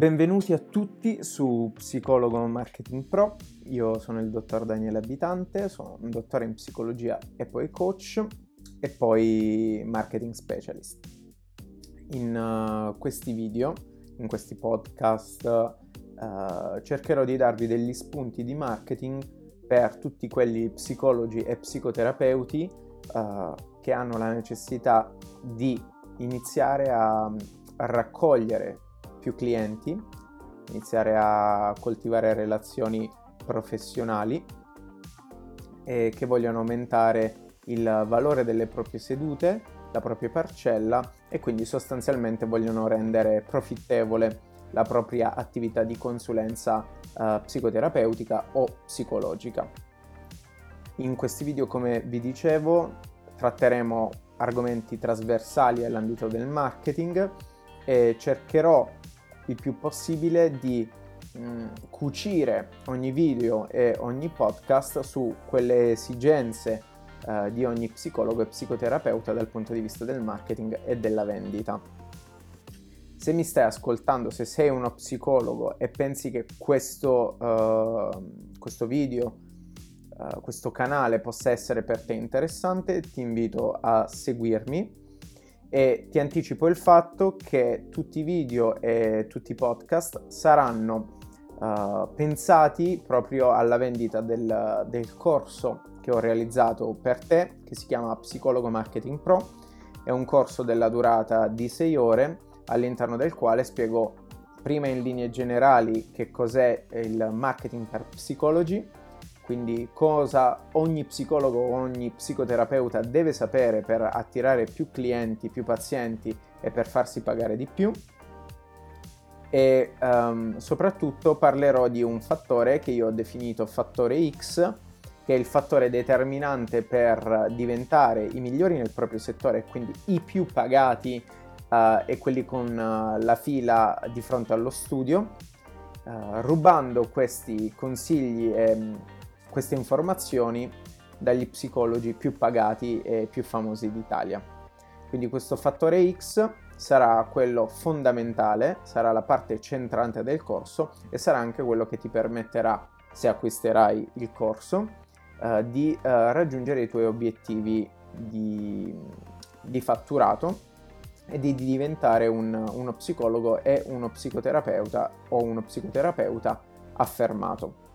Benvenuti a tutti su Psicologo Marketing Pro. Io sono il dottor Daniele Abitante, sono un dottore in psicologia e poi coach e poi marketing specialist. In questi video, in questi podcast, cercherò di darvi degli spunti di marketing per tutti quelli psicologi e psicoterapeuti che hanno la necessità di iniziare a raccogliere più clienti, iniziare a coltivare relazioni professionali e che vogliono aumentare il valore delle proprie sedute, la propria parcella e quindi sostanzialmente vogliono rendere profittevole la propria attività di consulenza psicoterapeutica o psicologica. In questi video, come vi dicevo, tratteremo argomenti trasversali all'ambito del marketing e cercherò il più possibile di cucire ogni video e ogni podcast su quelle esigenze di ogni psicologo e psicoterapeuta dal punto di vista del marketing e della vendita. Se mi stai ascoltando, se sei uno psicologo e pensi che questo video, questo canale possa essere per te interessante, ti invito a seguirmi. E ti anticipo il fatto che tutti i video e tutti i podcast saranno pensati proprio alla vendita del corso che ho realizzato per te, che si chiama Psicologo Marketing Pro. È un corso della durata di 6 ore, all'interno del quale spiego prima in linee generali che cos'è il marketing per psicologi, quindi cosa ogni psicologo o ogni psicoterapeuta deve sapere per attirare più clienti, più pazienti e per farsi pagare di più. E soprattutto parlerò di un fattore che io ho definito fattore X, che è il fattore determinante per diventare i migliori nel proprio settore, quindi i più pagati e quelli con la fila di fronte allo studio, rubando questi consigli e queste informazioni dagli psicologi più pagati e più famosi d'Italia. Quindi questo fattore X sarà quello fondamentale, sarà la parte centrante del corso e sarà anche quello che ti permetterà, se acquisterai il corso, di raggiungere i tuoi obiettivi di fatturato e di diventare uno psicologo e uno psicoterapeuta o uno psicoterapeuta affermato.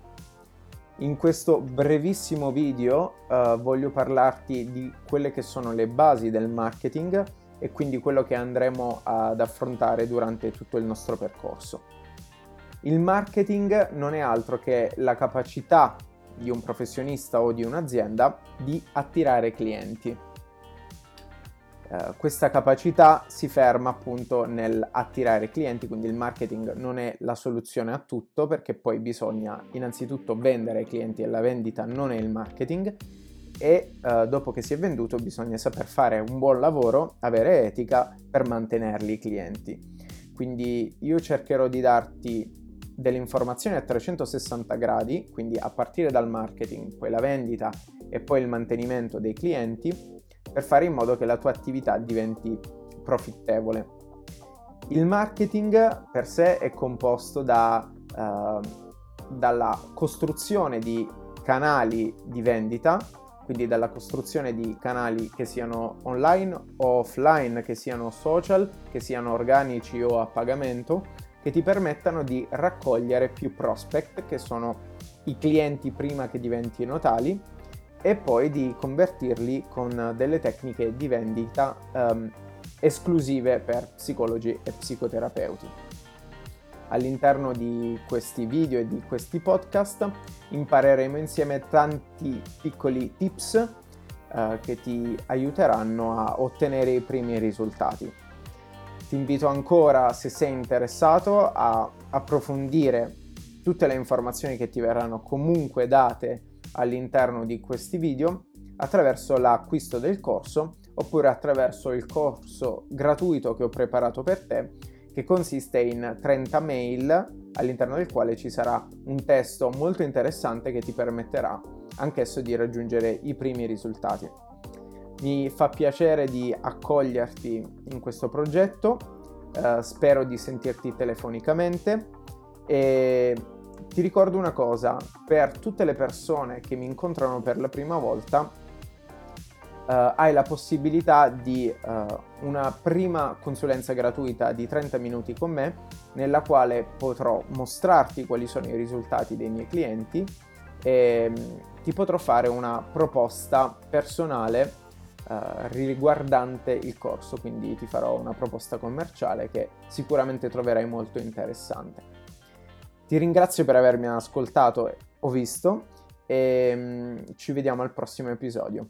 In questo brevissimo video voglio parlarti di quelle che sono le basi del marketing e quindi quello che andremo ad affrontare durante tutto il nostro percorso. Il marketing non è altro che la capacità di un professionista o di un'azienda di attirare clienti. Questa capacità si ferma appunto nell'attirare clienti, quindi il marketing non è la soluzione a tutto, perché poi bisogna innanzitutto vendere ai clienti e la vendita non è il marketing, e dopo che si è venduto bisogna saper fare un buon lavoro, avere etica per mantenerli i clienti. Quindi io cercherò di darti delle informazioni a 360 gradi, quindi a partire dal marketing, poi la vendita e poi il mantenimento dei clienti, per fare in modo che la tua attività diventi profittevole. Il marketing per sé è composto dalla costruzione di canali di vendita, quindi dalla costruzione di canali che siano online o offline, che siano social, che siano organici o a pagamento, che ti permettano di raccogliere più prospect, che sono i clienti prima che diventino tali, e poi di convertirli con delle tecniche di vendita esclusive per psicologi e psicoterapeuti. All'interno di questi video e di questi podcast impareremo insieme tanti piccoli tips che ti aiuteranno a ottenere i primi risultati. Ti invito ancora, se sei interessato, a approfondire tutte le informazioni che ti verranno comunque date all'interno di questi video attraverso l'acquisto del corso, oppure attraverso il corso gratuito che ho preparato per te, che consiste in 30 mail all'interno del quale ci sarà un testo molto interessante che ti permetterà anch'esso di raggiungere i primi risultati. Mi fa piacere di accoglierti in questo progetto, spero di sentirti telefonicamente e ti ricordo una cosa: per tutte le persone che mi incontrano per la prima volta hai la possibilità di una prima consulenza gratuita di 30 minuti con me, nella quale potrò mostrarti quali sono i risultati dei miei clienti e ti potrò fare una proposta personale riguardante il corso. Quindi ti farò una proposta commerciale che sicuramente troverai molto interessante. Ti ringrazio per avermi ascoltato o visto e ci vediamo al prossimo episodio.